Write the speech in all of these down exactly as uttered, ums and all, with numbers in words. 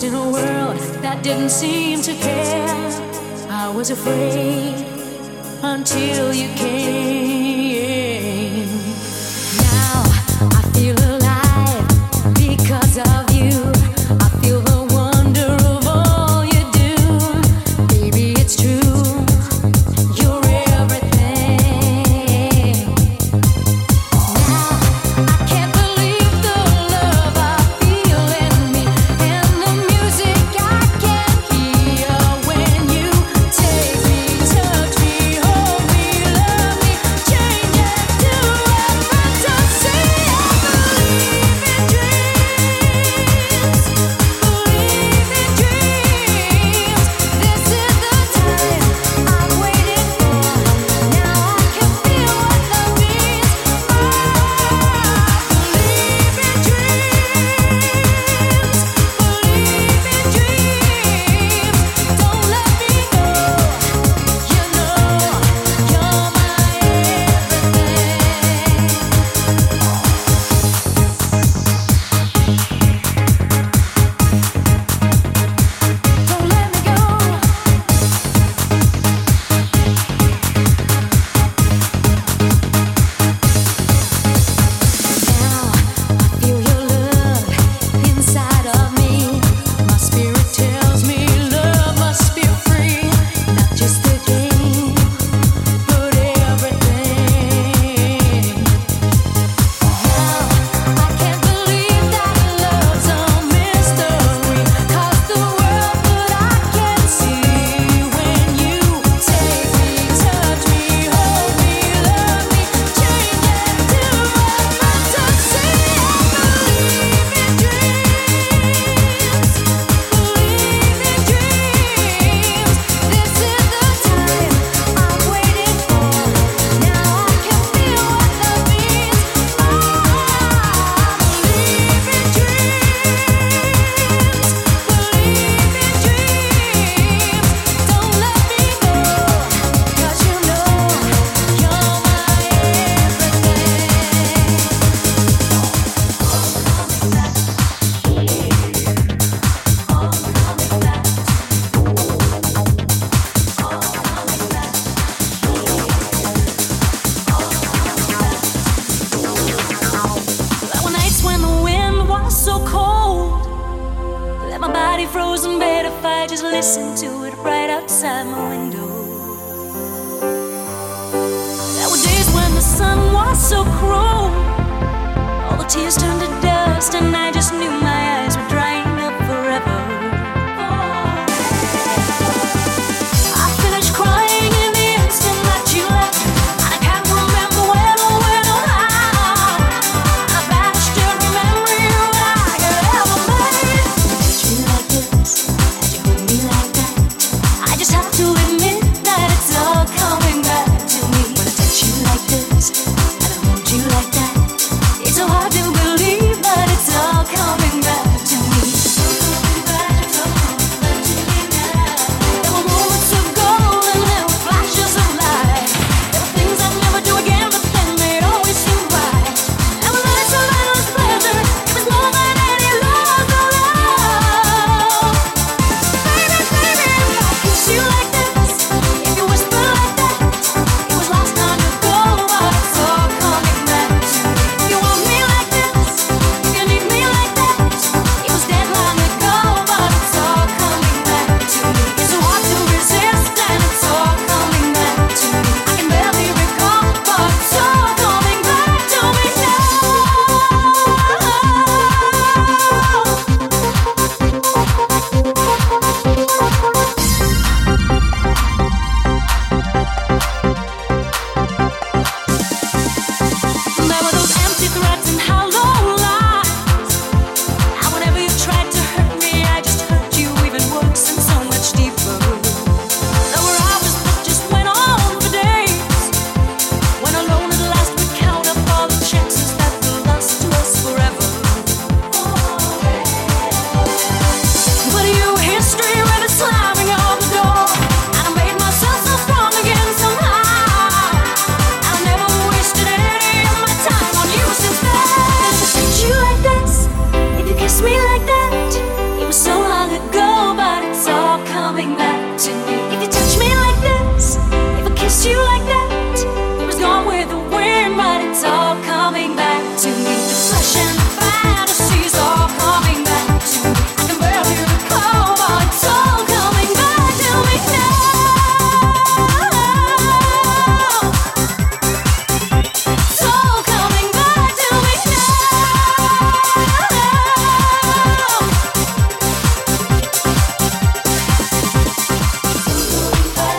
lost in a world that didn't seem to care. I was afraid until you came. Now I feel alive because of you. I feel the wonder of all you do. Baby, it's true, you're everything. Now I can't believe the love I feel in me, and the music I can hear when you take me, touch me, hold me, love me, change it to a fantasy. I believe in dreams, believe in dreams. This is the time I've waited for. Now I can feel what love means. I believe in dreams, believe in dreams. Don't let me go. You know you're my everything. Don't let me go. Now I feel your love inside of me. My spirit tells me love must be free, not just a game, but everything. Now I can't believe that love's a mystery, 'cause the world that I can see when you take me, touch me, hold me, love me, change it to a fantasy. I believe in dreams, believe in dreams. This is the time I've waited for. Now I can feel what love means. There were nights when the wind was so cold that my body froze in bed if I just listened to it right outside my window. There were days when the sun was so cruel, all the tears turned to dust, and I just knew my eyes were drying up forever. I finished crying in the instant that you left, and I can't remember when or when or how I bashed every memory I could ever make. Touch me like this, and you hold me like that. I just have to admit that it's all coming back to me. When I touch you like this, and I hold you like that, it's so hard to believe. kissed you like that. It was gone with the wind, but it's all coming back to me. The flesh and the fantasies all coming back to me. I can barely recall, but it's all coming back to me now. It's all coming back to me now. Back to me now.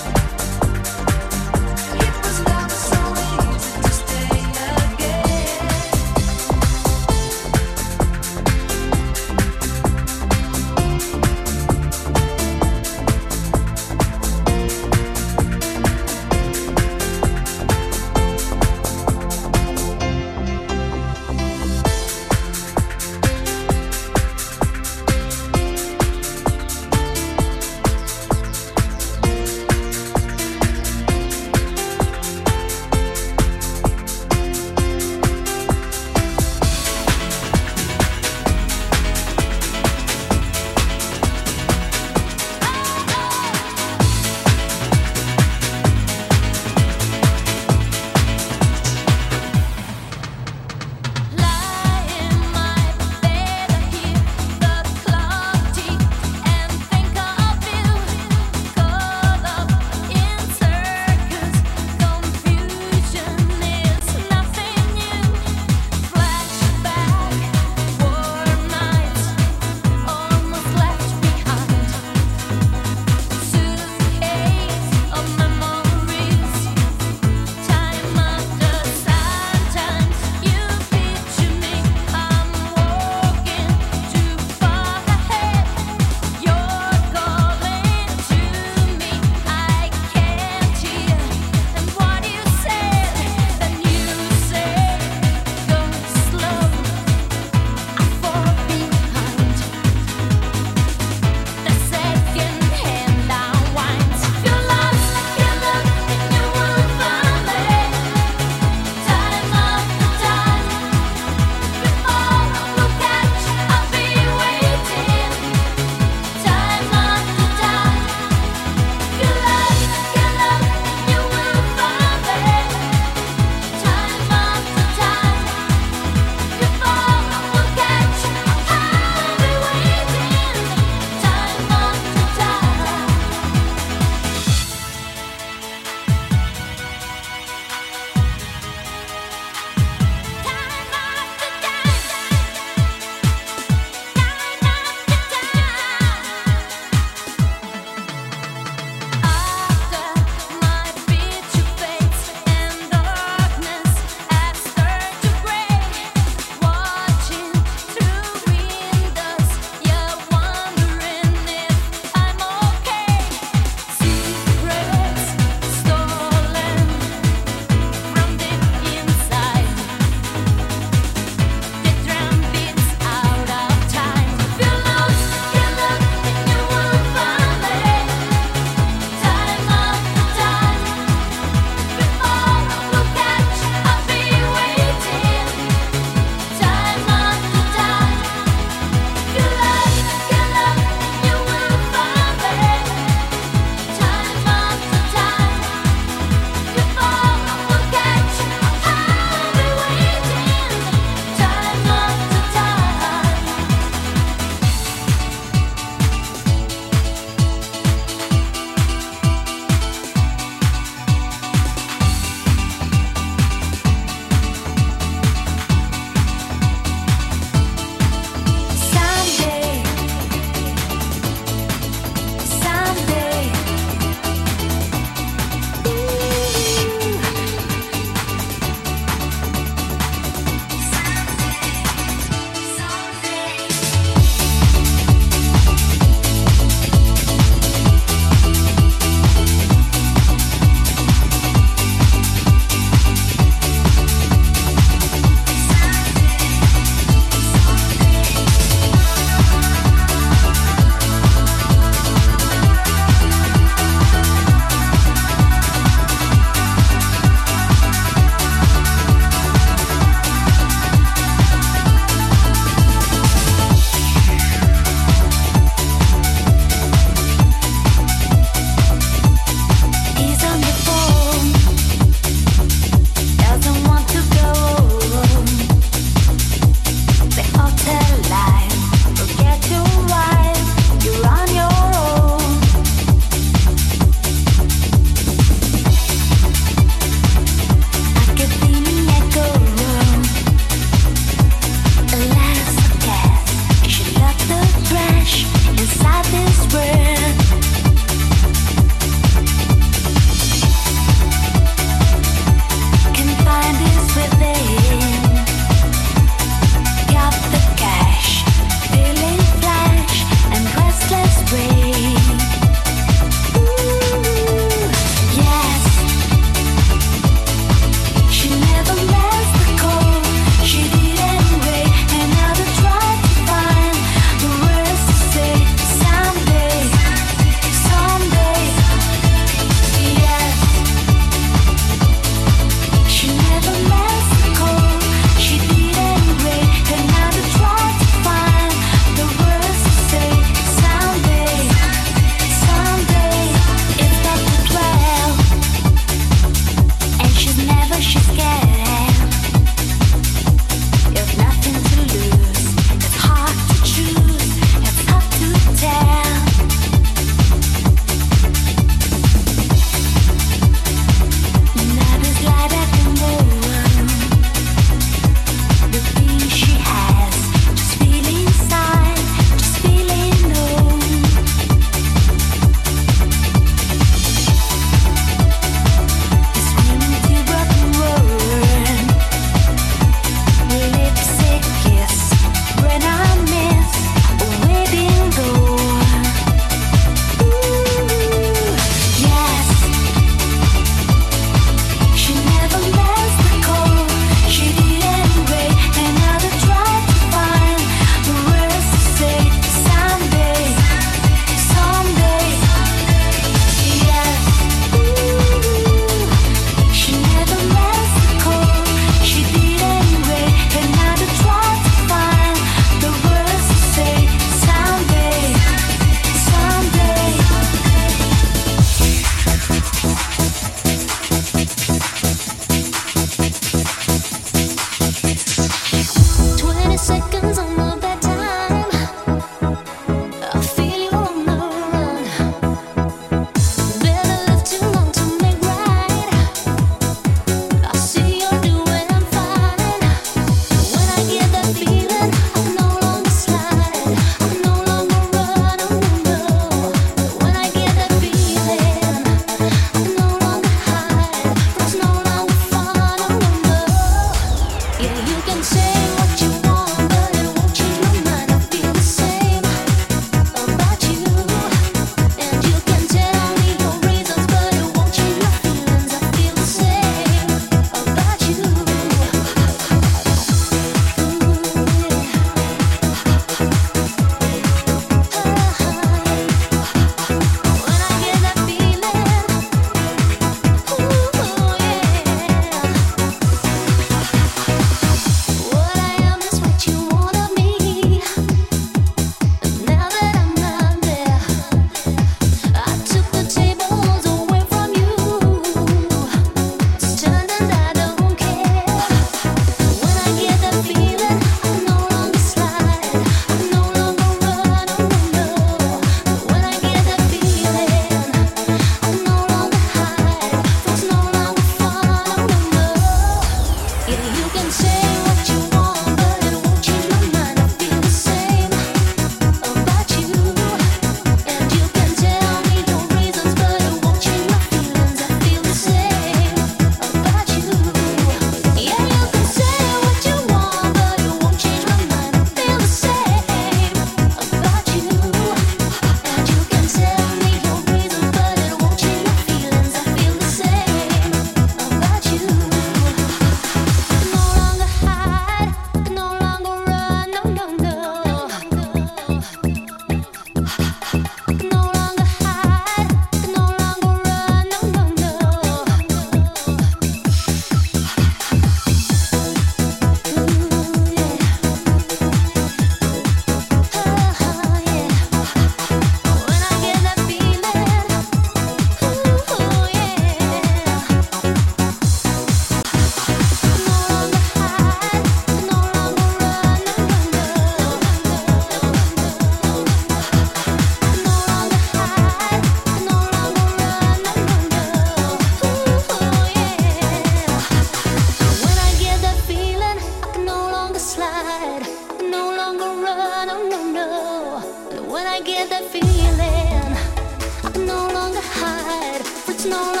We are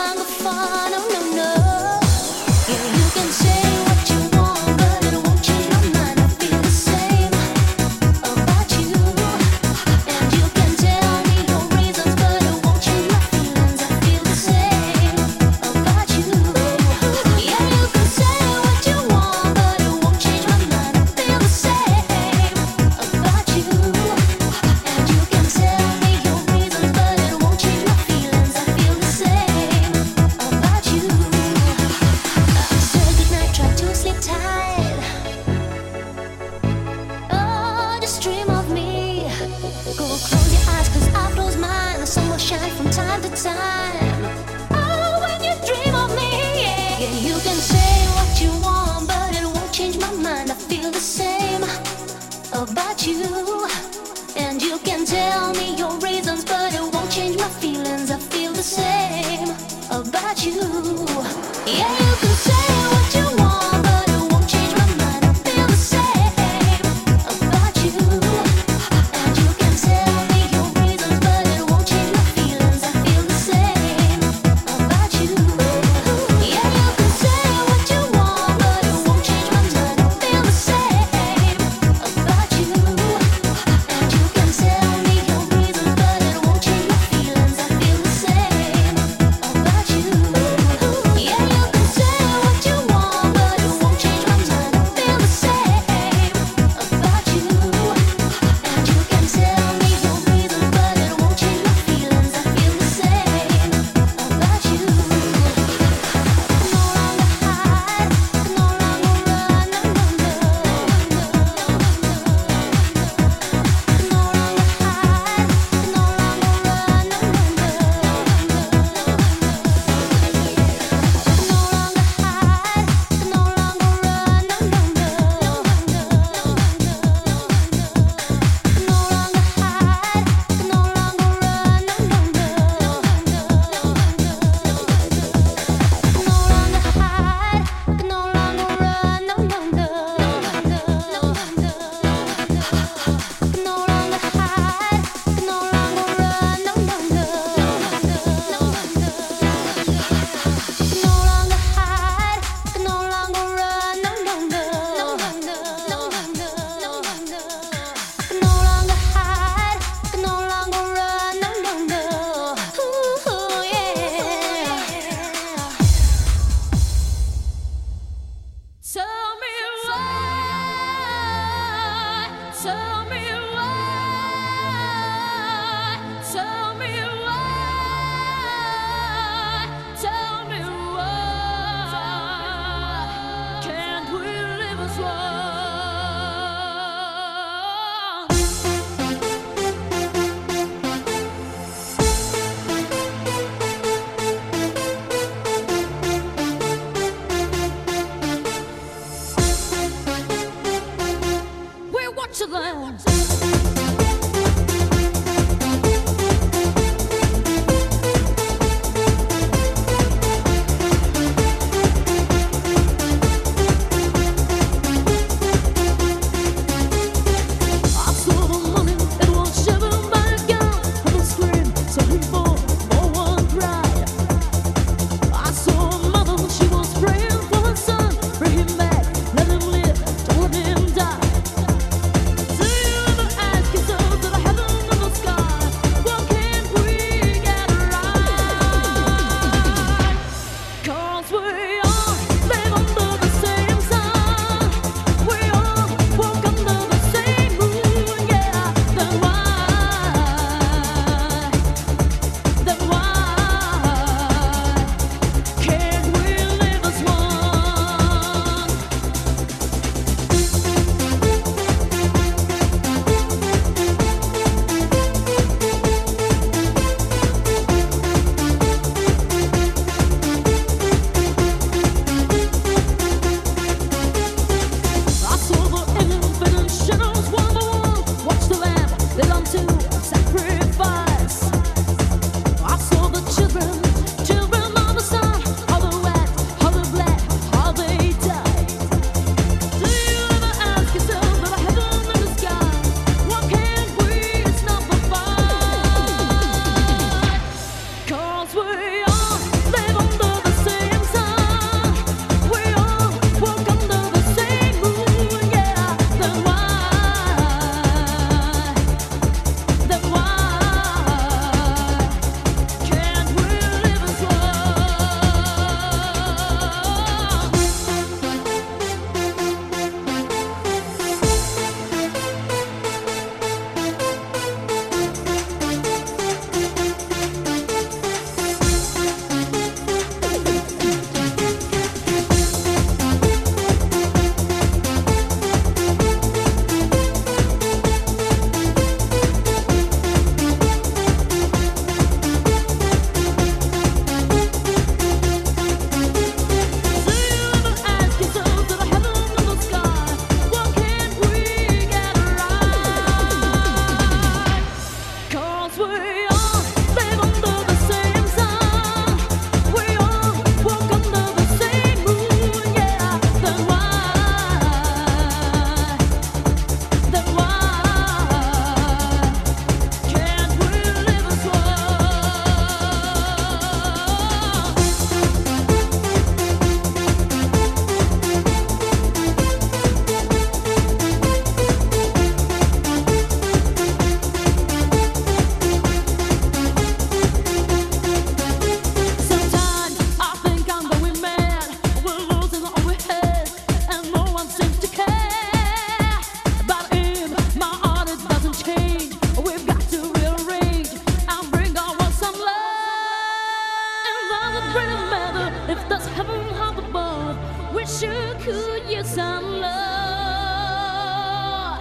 really matter if that's heaven up above. We sure could use some love,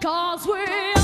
'cause we're